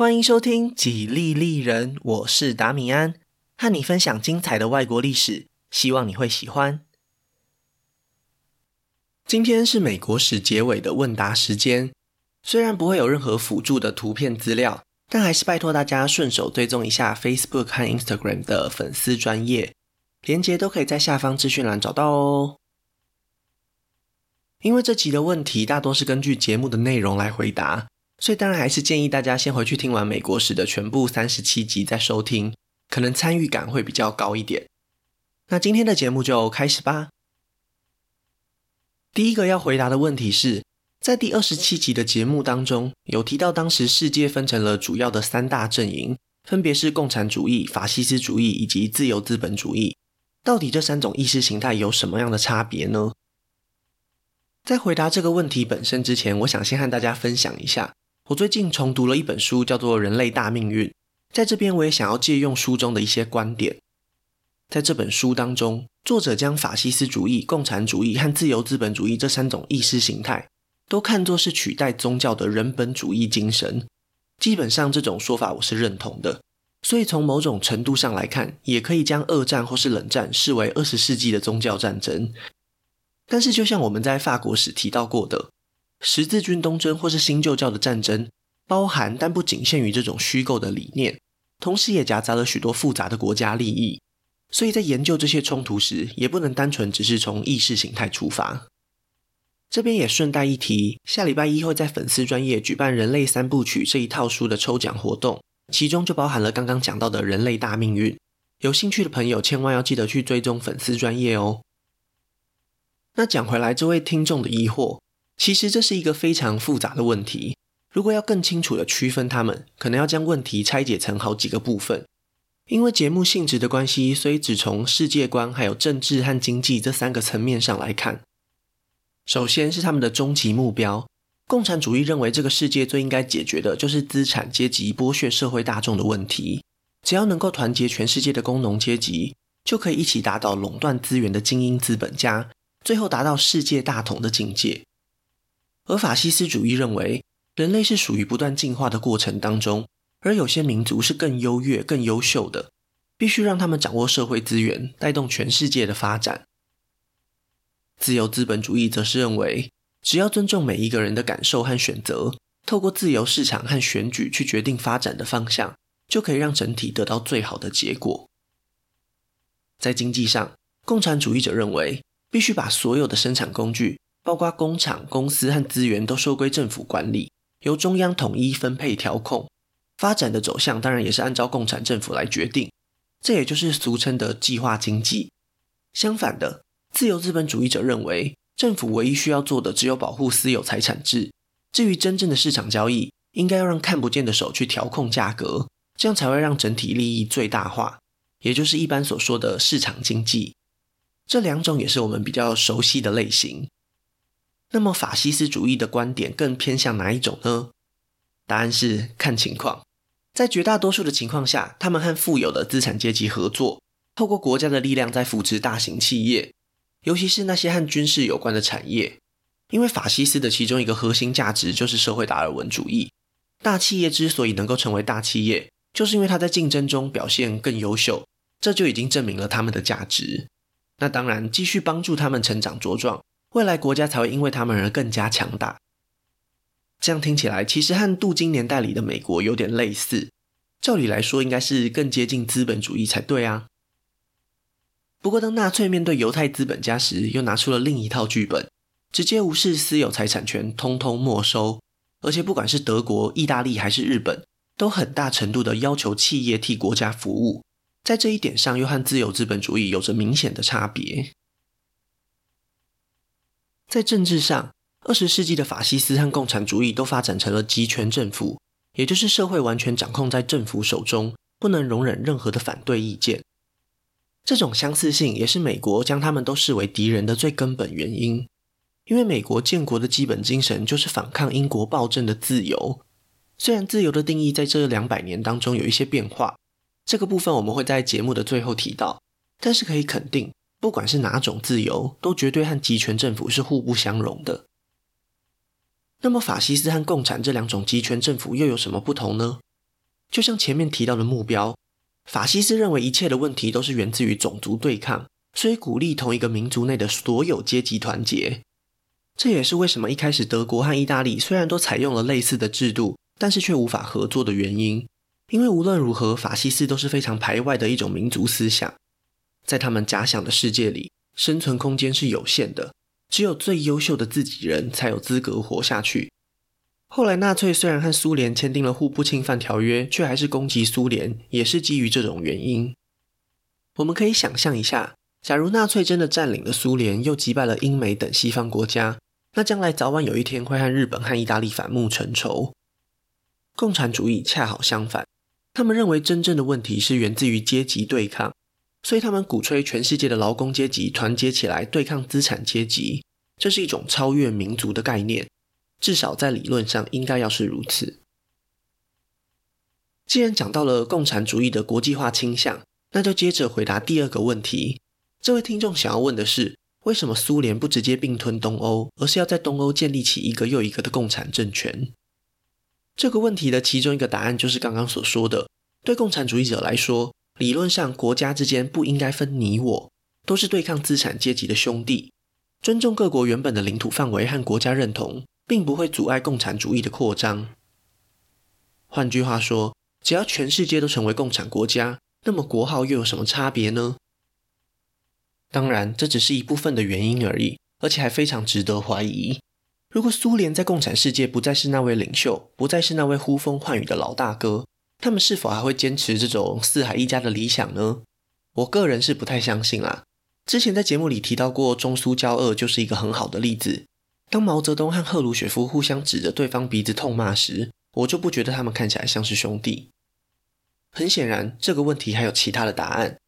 欢迎收听几利利人，我是达米安，和你分享精彩的外国历史，希望你会喜欢。今天是美国史结尾的问答时间，虽然不会有任何辅助的图片资料，但还是拜托大家顺手追踪一下 Facebook 和 Instagram 的粉丝专页，连结都可以在下方资讯栏找到哦。因为这集的问题大多是根据节目的内容来回答，所以当然还是建议大家先回去听完美国史的全部37集再收听，可能参与感会比较高一点。那今天的节目就开始吧。第一个要回答的问题是，在第27集的节目当中，有提到当时世界分成了主要的三大阵营，分别是共产主义、法西斯主义以及自由资本主义。到底这三种意识形态有什么样的差别呢？在回答这个问题本身之前，我想先和大家分享一下我最近重读了一本书，叫做《人类大命运》。在这边我也想要借用书中的一些观点。在这本书当中，作者将法西斯主义、共产主义和自由资本主义这三种意识形态都看作是取代宗教的人本主义精神。基本上这种说法我是认同的，所以从某种程度上来看，也可以将二战或是冷战视为20世纪的宗教战争。但是就像我们在法国史提到过的，十字军东征或是新旧教的战争，包含但不仅限于这种虚构的理念，同时也夹杂了许多复杂的国家利益，所以在研究这些冲突时，也不能单纯只是从意识形态出发。这边也顺带一提，下礼拜一会在粉丝专页举办《人类三部曲》这一套书的抽奖活动，其中就包含了刚刚讲到的《人类大命运》，有兴趣的朋友千万要记得去追踪粉丝专页哦。那讲回来这位听众的疑惑，其实这是一个非常复杂的问题，如果要更清楚的区分它们，可能要将问题拆解成好几个部分。因为节目性质的关系，所以只从世界观还有政治和经济这三个层面上来看。首先是他们的终极目标，共产主义认为这个世界最应该解决的就是资产阶级剥削社会大众的问题，只要能够团结全世界的工农阶级，就可以一起打倒垄断资源的精英资本家，最后达到世界大同的境界。而法西斯主义认为，人类是属于不断进化的过程当中，而有些民族是更优越、更优秀的，必须让他们掌握社会资源，带动全世界的发展。自由资本主义则是认为，只要尊重每一个人的感受和选择，透过自由市场和选举去决定发展的方向，就可以让整体得到最好的结果。在经济上，共产主义者认为，必须把所有的生产工具，包括工厂、公司和资源都收归政府管理，由中央统一分配调控，发展的走向当然也是按照共产政府来决定，这也就是俗称的计划经济。相反的，自由资本主义者认为，政府唯一需要做的只有保护私有财产制，至于真正的市场交易，应该要让看不见的手去调控价格，这样才会让整体利益最大化，也就是一般所说的市场经济。这两种也是我们比较熟悉的类型。那么法西斯主义的观点更偏向哪一种呢？答案是看情况。在绝大多数的情况下，他们和富有的资产阶级合作，透过国家的力量在扶持大型企业，尤其是那些和军事有关的产业。因为法西斯的其中一个核心价值就是社会达尔文主义，大企业之所以能够成为大企业，就是因为它在竞争中表现更优秀，这就已经证明了他们的价值。那当然，继续帮助他们成长茁壮，未来国家才会因为他们而更加强大。这样听起来其实和镀金年代里的美国有点类似，照理来说应该是更接近资本主义才对啊。不过当纳粹面对犹太资本家时，又拿出了另一套剧本，直接无视私有财产权，通通没收，而且不管是德国、意大利还是日本，都很大程度的要求企业替国家服务，在这一点上又和自由资本主义有着明显的差别。在政治上，20世纪的法西斯和共产主义都发展成了集权政府，也就是社会完全掌控在政府手中，不能容忍任何的反对意见。这种相似性也是美国将他们都视为敌人的最根本原因，因为美国建国的基本精神就是反抗英国暴政的自由。虽然自由的定义在这200年当中有一些变化，这个部分我们会在节目的最后提到，但是可以肯定，不管是哪种自由，都绝对和集权政府是互不相容的。那么法西斯和共产这两种集权政府又有什么不同呢？就像前面提到的目标，法西斯认为一切的问题都是源自于种族对抗，所以鼓励同一个民族内的所有阶级团结。这也是为什么一开始德国和意大利虽然都采用了类似的制度，但是却无法合作的原因，因为无论如何法西斯都是非常排外的一种民族思想。在他们假想的世界里，生存空间是有限的，只有最优秀的自己人才有资格活下去。后来纳粹虽然和苏联签订了互不侵犯条约，却还是攻击苏联，也是基于这种原因。我们可以想象一下，假如纳粹真的占领了苏联，又击败了英美等西方国家，那将来早晚有一天会和日本和意大利反目成仇。共产主义恰好相反，他们认为真正的问题是源自于阶级对抗，所以他们鼓吹全世界的劳工阶级团结起来对抗资产阶级，这是一种超越民族的概念，至少在理论上应该要是如此。既然讲到了共产主义的国际化倾向，那就接着回答第二个问题。这位听众想要问的是，为什么苏联不直接并吞东欧，而是要在东欧建立起一个又一个的共产政权？这个问题的其中一个答案就是刚刚所说的，对共产主义者来说，理论上国家之间不应该分你我，都是对抗资产阶级的兄弟。尊重各国原本的领土范围和国家认同，并不会阻碍共产主义的扩张。换句话说，只要全世界都成为共产国家，那么国号又有什么差别呢？当然，这只是一部分的原因而已，而且还非常值得怀疑。如果苏联在共产世界不再是那位领袖，不再是那位呼风唤雨的老大哥，他们是否还会坚持这种四海一家的理想呢？我个人是不太相信啦。之前在节目里提到过，中苏交恶就是一个很好的例子。当毛泽东和赫鲁雪夫互相指着对方鼻子痛骂时，我就不觉得他们看起来像是兄弟。很显然，这个问题还有其他的答案。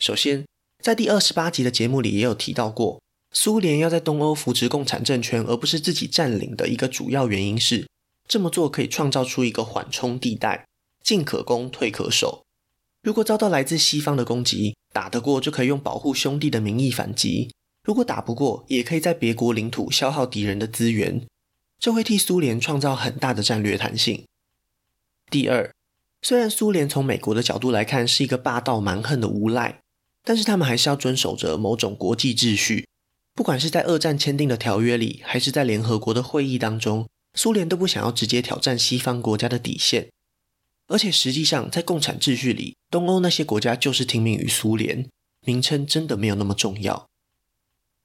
首先，在第28集的节目里也有提到过，苏联要在东欧扶植共产政权而不是自己占领的一个主要原因是，这么做可以创造出一个缓冲地带，进可攻退可守。如果遭到来自西方的攻击，打得过就可以用保护兄弟的名义反击，如果打不过，也可以在别国领土消耗敌人的资源，这会替苏联创造很大的战略弹性。第二，虽然苏联从美国的角度来看是一个霸道蛮横的无赖，但是他们还是要遵守着某种国际秩序。不管是在二战签订的条约里，还是在联合国的会议当中，苏联都不想要直接挑战西方国家的底线。而且实际上，在共产秩序里，东欧那些国家就是听命于苏联，名称真的没有那么重要。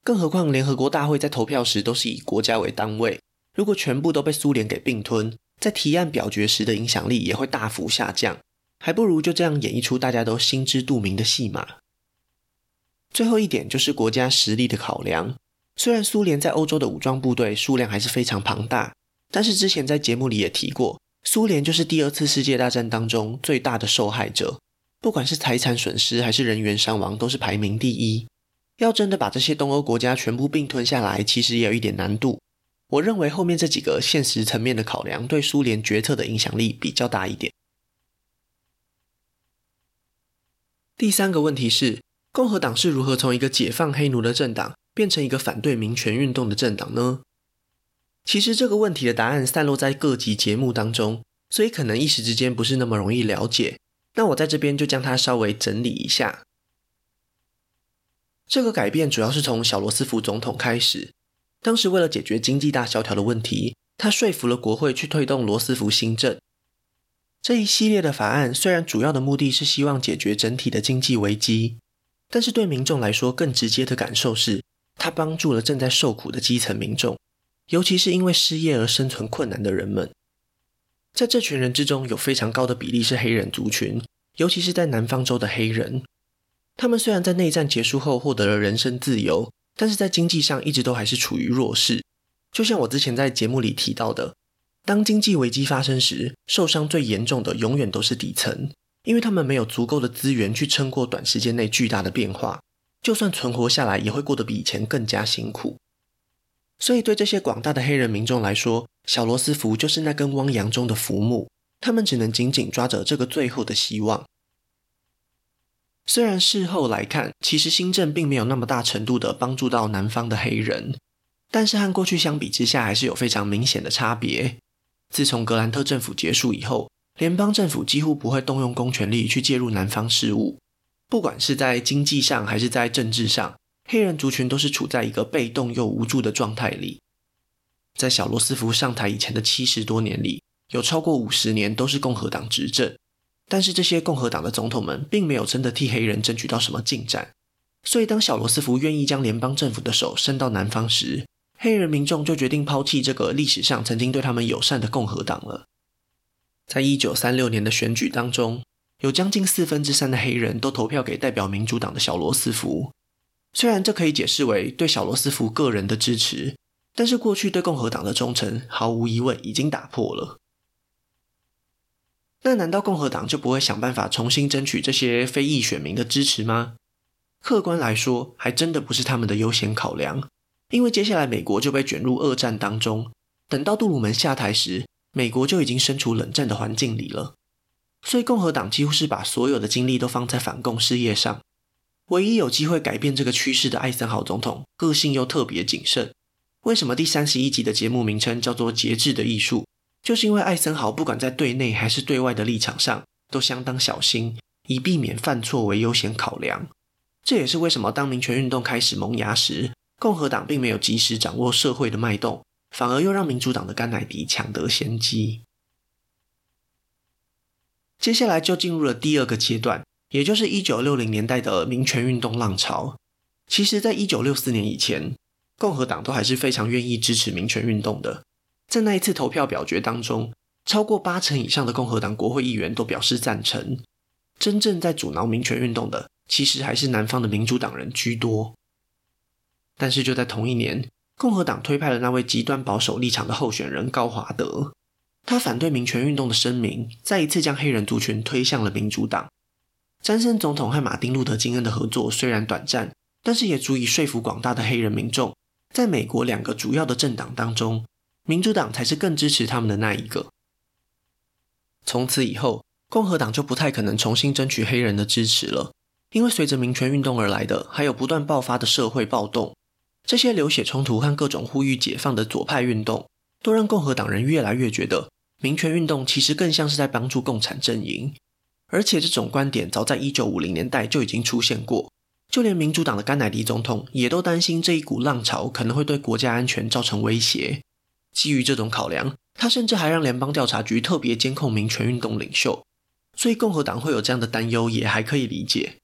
更何况联合国大会在投票时都是以国家为单位，如果全部都被苏联给并吞，在提案表决时的影响力也会大幅下降，还不如就这样演绎出大家都心知肚明的戏码。最后一点就是国家实力的考量，虽然苏联在欧洲的武装部队数量还是非常庞大，但是之前在节目里也提过，苏联就是第二次世界大战当中最大的受害者，不管是财产损失还是人员伤亡都是排名第一。要真的把这些东欧国家全部并吞下来，其实也有一点难度。我认为后面这几个现实层面的考量对苏联决策的影响力比较大一点。第三个问题是，共和党是如何从一个解放黑奴的政党变成一个反对民权运动的政党呢？其实这个问题的答案散落在各集节目当中，所以可能一时之间不是那么容易了解，那我在这边就将它稍微整理一下。这个改变主要是从小罗斯福总统开始，当时为了解决经济大萧条的问题，他说服了国会去推动罗斯福新政。这一系列的法案虽然主要的目的是希望解决整体的经济危机，但是对民众来说更直接的感受是，他帮助了正在受苦的基层民众，尤其是因为失业而生存困难的人们。在这群人之中，有非常高的比例是黑人族群，尤其是在南方州的黑人。他们虽然在内战结束后获得了人身自由，但是在经济上一直都还是处于弱势。就像我之前在节目里提到的，当经济危机发生时，受伤最严重的永远都是底层，因为他们没有足够的资源去撑过短时间内巨大的变化，就算存活下来也会过得比以前更加辛苦。所以对这些广大的黑人民众来说，小罗斯福就是那根汪洋中的浮木，他们只能紧紧抓着这个最后的希望。虽然事后来看，其实新政并没有那么大程度的帮助到南方的黑人，但是和过去相比之下还是有非常明显的差别。自从格兰特政府结束以后，联邦政府几乎不会动用公权力去介入南方事务，不管是在经济上还是在政治上，黑人族群都是处在一个被动又无助的状态里。在小罗斯福上台以前的70多年里，有超过50年都是共和党执政，但是这些共和党的总统们并没有真的替黑人争取到什么进展。所以当小罗斯福愿意将联邦政府的手伸到南方时，黑人民众就决定抛弃这个历史上曾经对他们友善的共和党了。在1936年的选举当中，有将近3/4的黑人都投票给代表民主党的小罗斯福。虽然这可以解释为对小罗斯福个人的支持，但是过去对共和党的忠诚毫无疑问已经打破了。那难道共和党就不会想办法重新争取这些非裔选民的支持吗？客观来说，还真的不是他们的优先考量，因为接下来美国就被卷入2战当中，等到杜鲁门下台时，美国就已经身处冷战的环境里了。所以共和党几乎是把所有的精力都放在反共事业上。唯一有机会改变这个趋势的艾森豪总统个性又特别谨慎。为什么第31集的节目名称叫做节制的艺术，就是因为艾森豪不管在对内还是对外的立场上都相当小心，以避免犯错为优先考量。这也是为什么当民权运动开始萌芽时，共和党并没有及时掌握社会的脉动，反而又让民主党的甘乃迪抢得先机。接下来就进入了第二个阶段，也就是1960年代的民权运动浪潮。其实在1964年以前，共和党都还是非常愿意支持民权运动的。在那一次投票表决当中，超过80%以上的共和党国会议员都表示赞成。真正在阻挠民权运动的，其实还是南方的民主党人居多。但是就在同一年，共和党推派了那位极端保守立场的候选人高华德，他反对民权运动的声明再一次将黑人族群推向了民主党。詹森总统和马丁路德金恩的合作虽然短暂，但是也足以说服广大的黑人民众，在美国2个主要的政党当中，民主党才是更支持他们的那一个。从此以后，共和党就不太可能重新争取黑人的支持了，因为随着民权运动而来的还有不断爆发的社会暴动。这些流血冲突和各种呼吁解放的左派运动，都让共和党人越来越觉得民权运动其实更像是在帮助共产阵营。而且这种观点早在1950年代就已经出现过，就连民主党的甘乃迪总统也都担心这一股浪潮可能会对国家安全造成威胁。基于这种考量，他甚至还让联邦调查局特别监控民权运动领袖。所以共和党会有这样的担忧也还可以理解。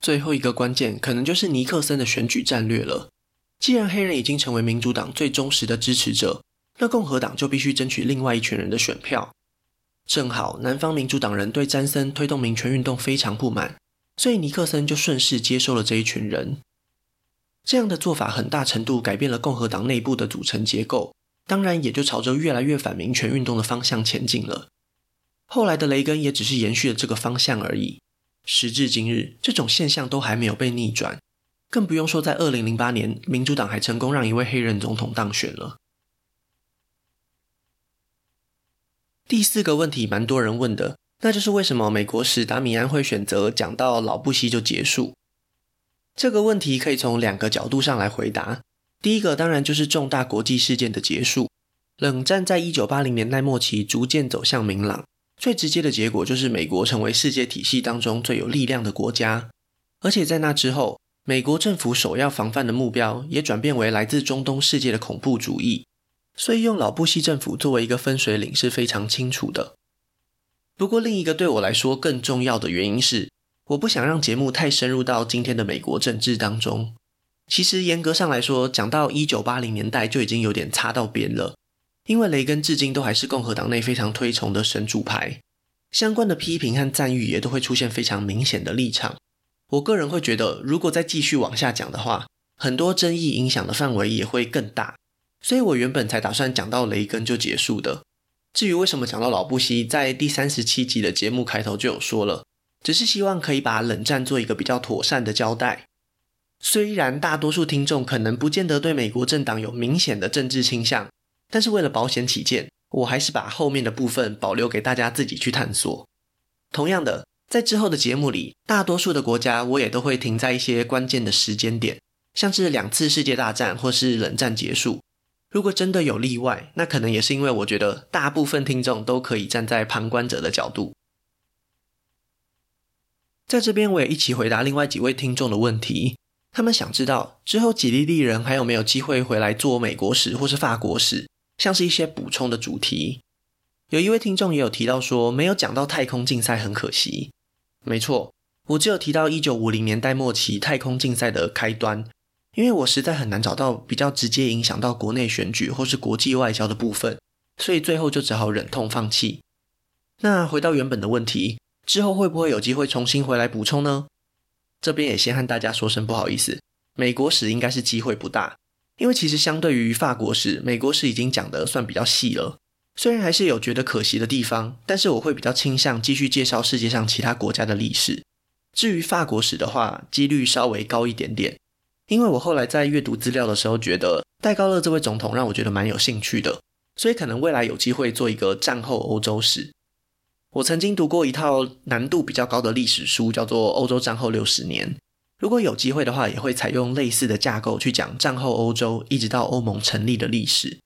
最后一个关键可能就是尼克森的选举战略了。既然黑人已经成为民主党最忠实的支持者，那共和党就必须争取另外一群人的选票。正好南方民主党人对詹森推动民权运动非常不满，所以尼克森就顺势接受了这一群人。这样的做法很大程度改变了共和党内部的组成结构，当然也就朝着越来越反民权运动的方向前进了。后来的雷根也只是延续了这个方向而已。时至今日，这种现象都还没有被逆转，更不用说在2008年民主党还成功让一位黑人总统当选了。第4个问题蛮多人问的，那就是为什么美国史达米安会选择讲到老布希就结束。这个问题可以从2个角度上来回答。第一个当然就是重大国际事件的结束，冷战在1980年代末期逐渐走向明朗，最直接的结果就是美国成为世界体系当中最有力量的国家。而且在那之后，美国政府首要防范的目标也转变为来自中东世界的恐怖主义，所以用老布希政府作为一个分水岭是非常清楚的。不过另一个对我来说更重要的原因是，我不想让节目太深入到今天的美国政治当中。其实严格上来说，讲到1980年代就已经有点擦到边了，因为雷根至今都还是共和党内非常推崇的神主牌，相关的批评和赞誉也都会出现非常明显的立场。我个人会觉得，如果再继续往下讲的话，很多争议影响的范围也会更大，所以我原本才打算讲到雷根就结束的。至于为什么讲到老布希，在第37集的节目开头就有说了，只是希望可以把冷战做一个比较妥善的交代。虽然大多数听众可能不见得对美国政党有明显的政治倾向，但是为了保险起见，我还是把后面的部分保留给大家自己去探索。同样的，在之后的节目里，大多数的国家我也都会停在一些关键的时间点，像是2次世界大战或是冷战结束，如果真的有例外，那可能也是因为我觉得大部分听众都可以站在旁观者的角度。在这边我也一起回答另外几位听众的问题，他们想知道之后吉利利人还有没有机会回来做美国史或是法国史，像是一些补充的主题。有一位听众也有提到说没有讲到太空竞赛很可惜。没错，我只有提到1950年代末期太空竞赛的开端，因为我实在很难找到比较直接影响到国内选举或是国际外交的部分，所以最后就只好忍痛放弃。那回到原本的问题，之后会不会有机会重新回来补充呢？这边也先和大家说声不好意思，美国史应该是机会不大，因为其实相对于法国史，美国史已经讲得算比较细了。虽然还是有觉得可惜的地方，但是我会比较倾向继续介绍世界上其他国家的历史。至于法国史的话，几率稍微高一点点，因为我后来在阅读资料的时候觉得戴高乐这位总统让我觉得蛮有兴趣的，所以可能未来有机会做一个战后欧洲史。我曾经读过一套难度比较高的历史书，叫做《欧洲战后60年》，如果有机会的话也会采用类似的架构去讲战后欧洲一直到欧盟成立的历史。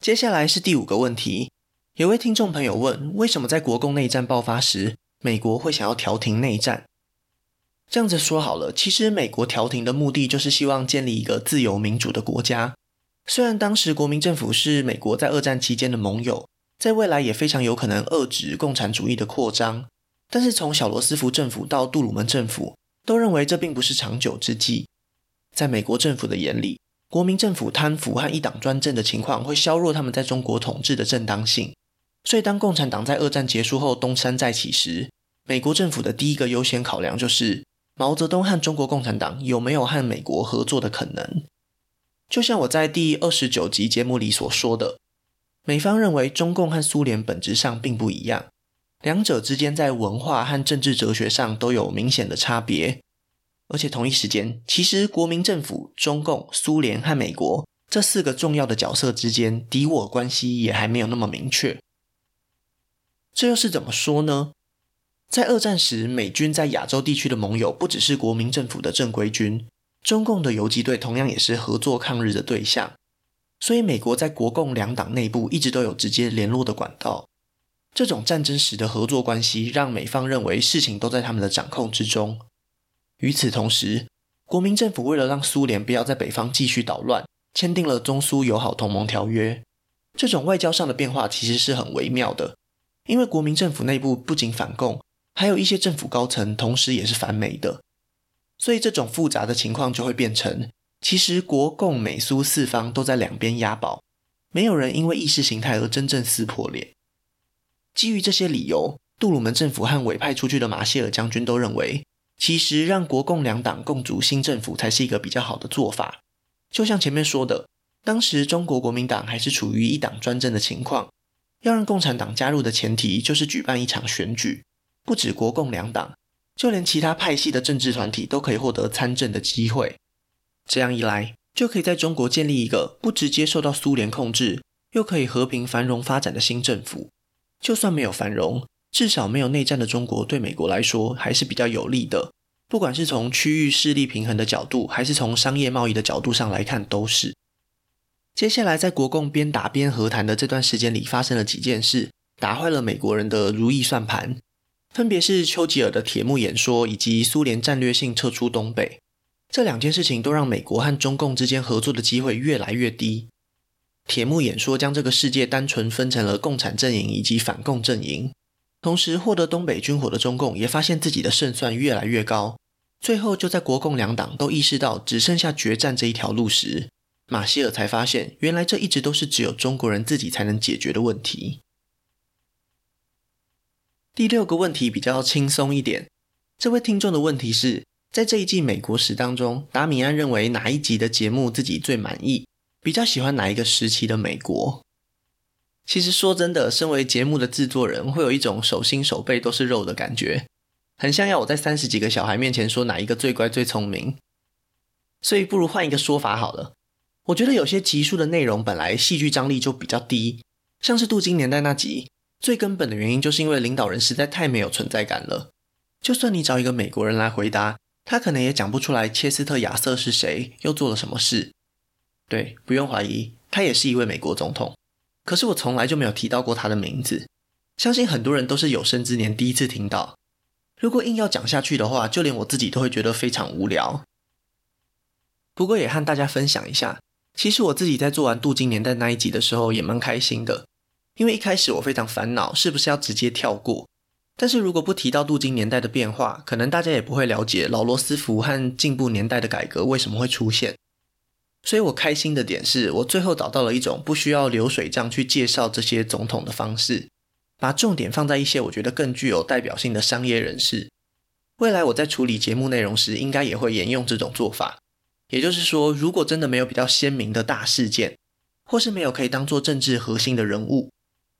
接下来是第5个问题，有位听众朋友问，为什么在国共内战爆发时美国会想要调停内战？这样子说好了，其实美国调停的目的就是希望建立一个自由民主的国家。虽然当时国民政府是美国在二战期间的盟友，在未来也非常有可能遏制共产主义的扩张，但是从小罗斯福政府到杜鲁门政府都认为这并不是长久之计。在美国政府的眼里，国民政府贪腐和一党专政的情况会削弱他们在中国统治的正当性，所以当共产党在二战结束后东山再起时，美国政府的第一个优先考量就是毛泽东和中国共产党有没有和美国合作的可能。就像我在第29集节目里所说的，美方认为中共和苏联本质上并不一样，两者之间在文化和政治哲学上都有明显的差别。而且同一时间，其实国民政府、中共、苏联和美国这四个重要的角色之间敌我关系也还没有那么明确。这又是怎么说呢？在二战时，美军在亚洲地区的盟友不只是国民政府的正规军，中共的游击队同样也是合作抗日的对象，所以美国在国共两党内部一直都有直接联络的管道。这种战争时的合作关系让美方认为事情都在他们的掌控之中。与此同时，国民政府为了让苏联不要在北方继续捣乱，签订了中苏友好同盟条约。这种外交上的变化其实是很微妙的，因为国民政府内部不仅反共，还有一些政府高层同时也是反美的，所以这种复杂的情况就会变成，其实国共美苏四方都在两边押宝，没有人因为意识形态而真正撕破脸。基于这些理由，杜鲁门政府和委派出去的马歇尔将军都认为，其实让国共两党共组新政府才是一个比较好的做法。就像前面说的，当时中国国民党还是处于一党专政的情况，要让共产党加入的前提就是举办一场选举，不止国共两党，就连其他派系的政治团体都可以获得参政的机会。这样一来，就可以在中国建立一个不直接受到苏联控制，又可以和平繁荣发展的新政府。就算没有繁荣，至少没有内战的中国对美国来说还是比较有利的，不管是从区域势力平衡的角度，还是从商业贸易的角度上来看都是。接下来在国共边打边和谈的这段时间里发生了几件事，打坏了美国人的如意算盘，分别是丘吉尔的铁幕演说以及苏联战略性撤出东北。这两件事情都让美国和中共之间合作的机会越来越低。铁幕演说将这个世界单纯分成了共产阵营以及反共阵营，同时获得东北军火的中共也发现自己的胜算越来越高，最后就在国共两党都意识到只剩下决战这一条路时，马歇尔才发现原来这一直都是只有中国人自己才能解决的问题。第6个问题比较轻松一点，这位听众的问题是，在这一季美国史当中，达米安认为哪一集的节目自己最满意，比较喜欢哪一个时期的美国？其实说真的，身为节目的制作人，会有一种手心手背都是肉的感觉，很像要我在30几个小孩面前说哪一个最乖最聪明。所以不如换一个说法好了，我觉得有些集数的内容本来戏剧张力就比较低，像是镀金年代那集，最根本的原因就是因为领导人实在太没有存在感了，就算你找一个美国人来回答，他可能也讲不出来切斯特亚瑟是谁，又做了什么事。对，不用怀疑，他也是一位美国总统。可是我从来就没有提到过他的名字，相信很多人都是有生之年第一次听到。如果硬要讲下去的话，就连我自己都会觉得非常无聊。不过也和大家分享一下，其实我自己在做完镀金年代那一集的时候也蛮开心的，因为一开始我非常烦恼是不是要直接跳过，但是如果不提到镀金年代的变化，可能大家也不会了解老罗斯福和进步年代的改革为什么会出现。所以我开心的点是，我最后找到了一种不需要流水账去介绍这些总统的方式，把重点放在一些我觉得更具有代表性的商业人士。未来我在处理节目内容时应该也会沿用这种做法，也就是说，如果真的没有比较鲜明的大事件，或是没有可以当作政治核心的人物，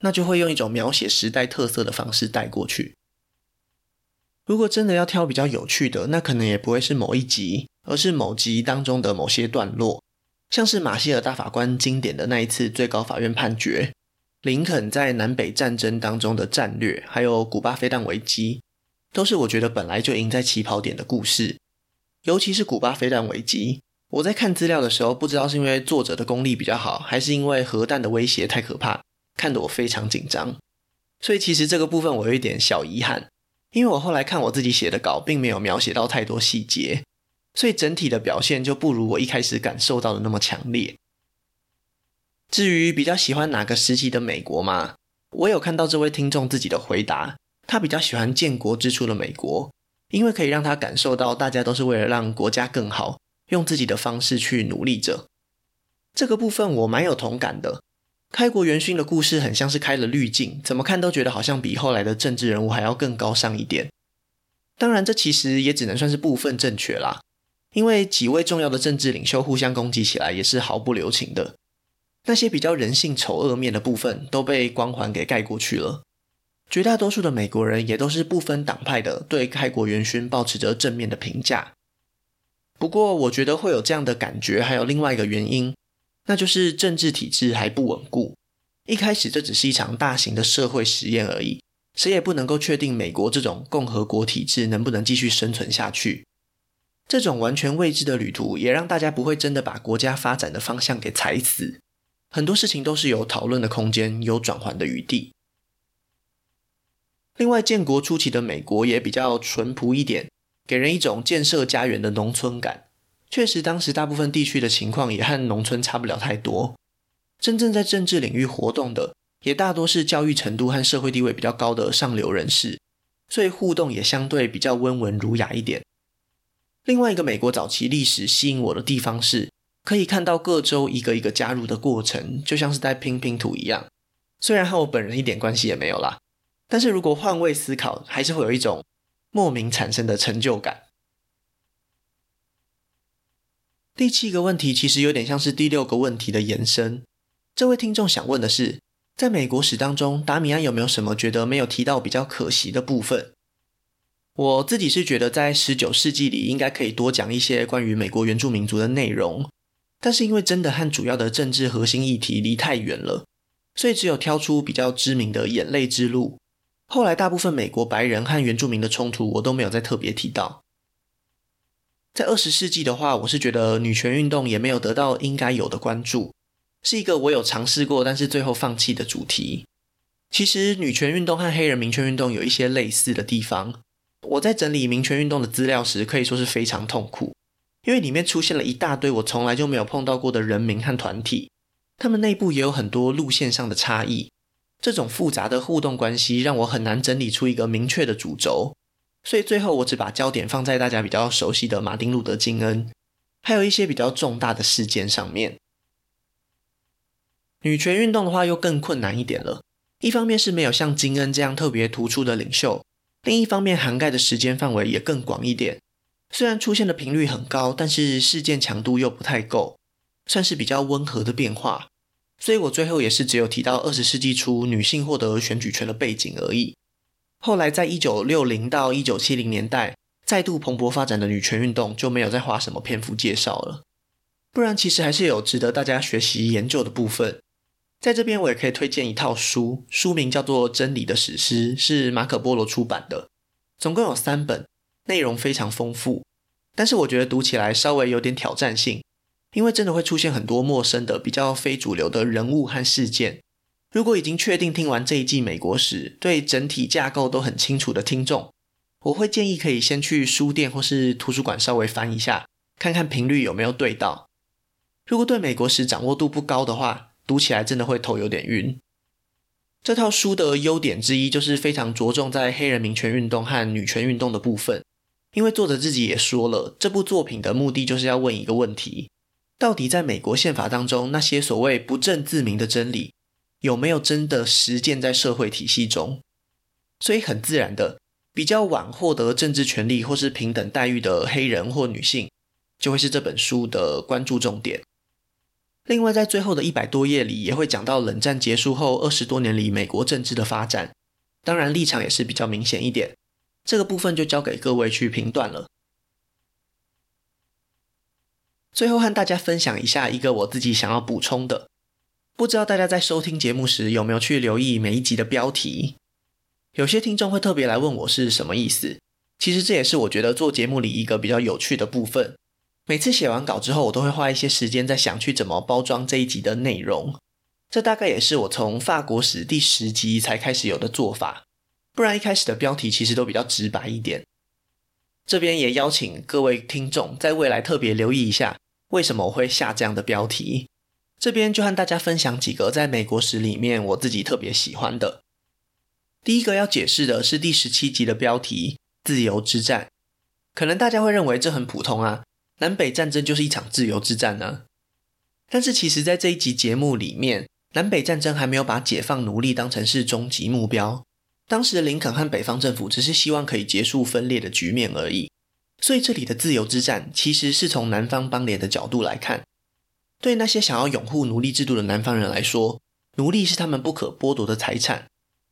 那就会用一种描写时代特色的方式带过去。如果真的要挑比较有趣的，那可能也不会是某一集，而是某集当中的某些段落，像是马歇尔大法官经典的那一次最高法院判决，林肯在南北战争当中的战略，还有古巴飞弹危机，都是我觉得本来就赢在起跑点的故事。尤其是古巴飞弹危机，我在看资料的时候不知道是因为作者的功力比较好，还是因为核弹的威胁太可怕，看得我非常紧张。所以其实这个部分我有一点小遗憾，因为我后来看我自己写的稿并没有描写到太多细节，所以整体的表现就不如我一开始感受到的那么强烈。至于比较喜欢哪个时期的美国嘛，我有看到这位听众自己的回答，他比较喜欢建国之初的美国，因为可以让他感受到大家都是为了让国家更好，用自己的方式去努力着。这个部分我蛮有同感的，开国元勋的故事很像是开了滤镜，怎么看都觉得好像比后来的政治人物还要更高尚一点。当然这其实也只能算是部分正确啦，因为几位重要的政治领袖互相攻击起来也是毫不留情的，那些比较人性丑恶面的部分都被光环给盖过去了。绝大多数的美国人也都是不分党派的对开国元勋抱持着正面的评价。不过我觉得会有这样的感觉还有另外一个原因，那就是政治体制还不稳固，一开始这只是一场大型的社会实验而已，谁也不能够确定美国这种共和国体制能不能继续生存下去。这种完全未知的旅途也让大家不会真的把国家发展的方向给踩死，很多事情都是有讨论的空间，有转圜的余地。另外，建国初期的美国也比较淳朴一点，给人一种建设家园的农村感。确实当时大部分地区的情况也和农村差不了太多，真正在政治领域活动的也大多是教育程度和社会地位比较高的上流人士，所以互动也相对比较温文儒雅一点。另外一个美国早期历史吸引我的地方是，可以看到各州一个一个加入的过程，就像是在拼拼图一样，虽然和我本人一点关系也没有啦，但是如果换位思考，还是会有一种莫名产生的成就感。第7个问题其实有点像是第6个问题的延伸，这位听众想问的是，在美国史当中，达米安有没有什么觉得没有提到比较可惜的部分？我自己是觉得在19世纪里应该可以多讲一些关于美国原住民族的内容，但是因为真的和主要的政治核心议题离太远了，所以只有挑出比较知名的眼泪之路，后来大部分美国白人和原住民的冲突我都没有再特别提到。在20世纪的话，我是觉得女权运动也没有得到应该有的关注，是一个我有尝试过但是最后放弃的主题。其实女权运动和黑人民权运动有一些类似的地方，我在整理民权运动的资料时可以说是非常痛苦，因为里面出现了一大堆我从来就没有碰到过的人民和团体，他们内部也有很多路线上的差异，这种复杂的互动关系让我很难整理出一个明确的主轴，所以最后我只把焦点放在大家比较熟悉的马丁路德金恩，还有一些比较重大的事件上面。女权运动的话又更困难一点了，一方面是没有像金恩这样特别突出的领袖，另一方面涵盖的时间范围也更广一点，虽然出现的频率很高，但是事件强度又不太够，算是比较温和的变化，所以我最后也是只有提到20世纪初女性获得选举权的背景而已。后来在1960到1970年代再度蓬勃发展的女权运动就没有再花什么篇幅介绍了，不然其实还是有值得大家学习研究的部分。在这边我也可以推荐一套书，书名叫做《真理的史诗》，是马可波罗出版的，总共有3本，内容非常丰富，但是我觉得读起来稍微有点挑战性，因为真的会出现很多陌生的比较非主流的人物和事件。如果已经确定听完这一季美国史，对整体架构都很清楚的听众，我会建议可以先去书店或是图书馆稍微翻一下，看看频率有没有对到。如果对美国史掌握度不高的话，读起来真的会头有点晕。这套书的优点之一就是非常着重在黑人民权运动和女权运动的部分，因为作者自己也说了，这部作品的目的就是要问一个问题，到底在美国宪法当中那些所谓不证自明的真理有没有真的实践在社会体系中。所以很自然的，比较晚获得政治权利或是平等待遇的黑人或女性就会是这本书的关注重点。另外在最后的100多页里也会讲到冷战结束后20多年里美国政治的发展，当然立场也是比较明显一点，这个部分就交给各位去评断了。最后和大家分享一下一个我自己想要补充的，不知道大家在收听节目时有没有去留意每一集的标题，有些听众会特别来问我是什么意思，其实这也是我觉得做节目里一个比较有趣的部分。每次写完稿之后，我都会花一些时间在想去怎么包装这一集的内容，这大概也是我从法国史第10集才开始有的做法，不然一开始的标题其实都比较直白一点。这边也邀请各位听众在未来特别留意一下为什么我会下这样的标题。这边就和大家分享几个在美国史里面我自己特别喜欢的。第一个要解释的是第17集的标题自由之战。可能大家会认为这很普通啊，南北战争就是一场自由之战啊，但是其实在这一集节目里面，南北战争还没有把解放奴隶当成是终极目标，当时的林肯和北方政府只是希望可以结束分裂的局面而已，所以这里的自由之战其实是从南方邦联的角度来看，对那些想要拥护奴隶制度的南方人来说，奴隶是他们不可剥夺的财产，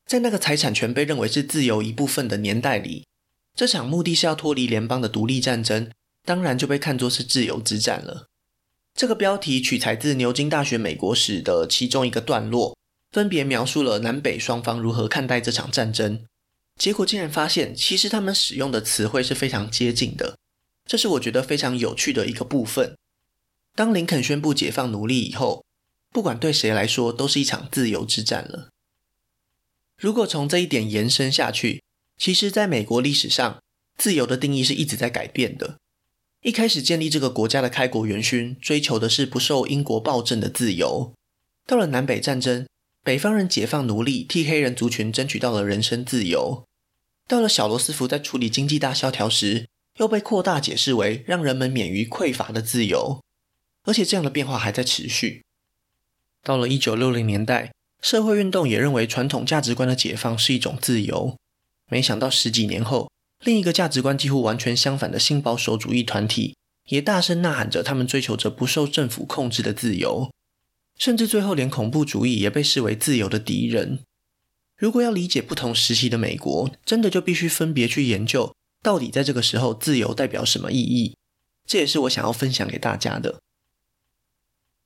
在那个财产权被认为是自由一部分的年代里，这场目的是要脱离联邦的独立战争当然就被看作是自由之战了。这个标题取材自牛津大学美国史的其中一个段落，分别描述了南北双方如何看待这场战争，结果竟然发现其实他们使用的词汇是非常接近的，这是我觉得非常有趣的一个部分。当林肯宣布解放奴隶以后，不管对谁来说都是一场自由之战了。如果从这一点延伸下去，其实在美国历史上自由的定义是一直在改变的，一开始建立这个国家的开国元勋追求的是不受英国暴政的自由，到了南北战争，北方人解放奴隶替黑人族群争取到了人身自由，到了小罗斯福在处理经济大萧条时又被扩大解释为让人们免于匮乏的自由，而且这样的变化还在持续。到了1960年代，社会运动也认为传统价值观的解放是一种自由，没想到10几年后，另一个价值观几乎完全相反的新保守主义团体也大声呐喊着他们追求着不受政府控制的自由，甚至最后连恐怖主义也被视为自由的敌人。如果要理解不同时期的美国，真的就必须分别去研究到底在这个时候自由代表什么意义，这也是我想要分享给大家的。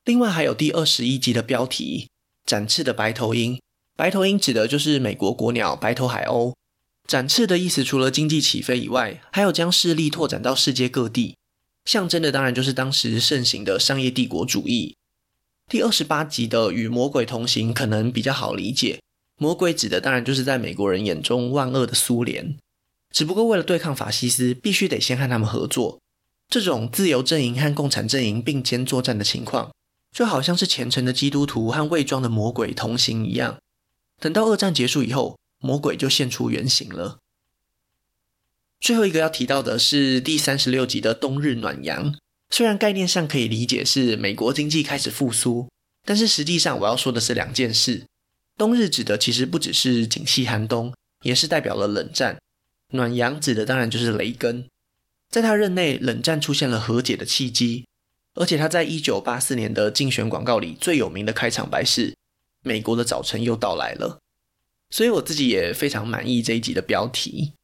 另外还有第21集的标题展翅的白头鹰，白头鹰指的就是美国国鸟白头海鸥，展翅的意思除了经济起飞以外，还有将势力拓展到世界各地，象征的当然就是当时盛行的商业帝国主义。第28集的与魔鬼同行可能比较好理解，魔鬼指的当然就是在美国人眼中万恶的苏联，只不过为了对抗法西斯必须得先和他们合作，这种自由阵营和共产阵营并肩作战的情况，就好像是虔诚的基督徒和伪装的魔鬼同行一样，等到二战结束以后，魔鬼就现出原形了。最后一个要提到的是第36集的冬日暖阳，虽然概念上可以理解是美国经济开始复苏，但是实际上我要说的是两件事，冬日指的其实不只是景气寒冬，也是代表了冷战，暖阳指的当然就是雷根。在他任内，冷战出现了和解的契机，而且他在1984年的竞选广告里最有名的开场白是美国的早晨又到来了，所以我自己也非常满意这一集的标题。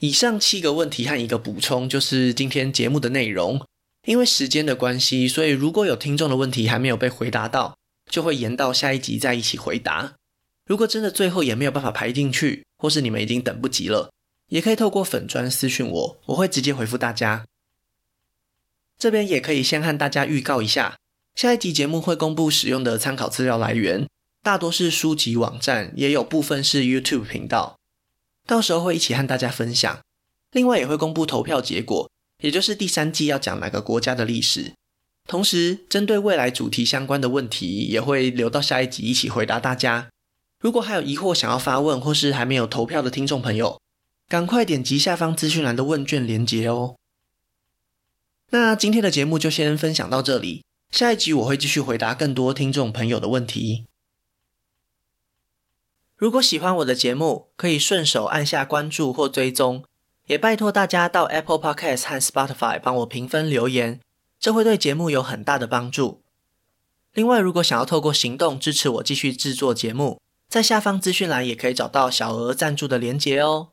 以上7个问题和一个补充就是今天节目的内容，因为时间的关系，所以如果有听众的问题还没有被回答到，就会延到下一集再一起回答。如果真的最后也没有办法排进去，或是你们已经等不及了，也可以透过粉专私讯我，我会直接回复大家。这边也可以先和大家预告一下，下一集节目会公布使用的参考资料来源，大多是书籍网站，也有部分是 YouTube 频道，到时候会一起和大家分享。另外也会公布投票结果，也就是第三季要讲哪个国家的历史。同时针对未来主题相关的问题也会留到下一集一起回答大家。如果还有疑惑想要发问或是还没有投票的听众朋友，赶快点击下方资讯栏的问卷连结哦。那今天的节目就先分享到这里，下一集我会继续回答更多听众朋友的问题。如果喜欢我的节目，可以顺手按下关注或追踪，也拜托大家到 Apple Podcast 和 Spotify 帮我评分留言，这会对节目有很大的帮助。另外如果想要透过行动支持我继续制作节目，在下方资讯栏也可以找到小额赞助的连结哦。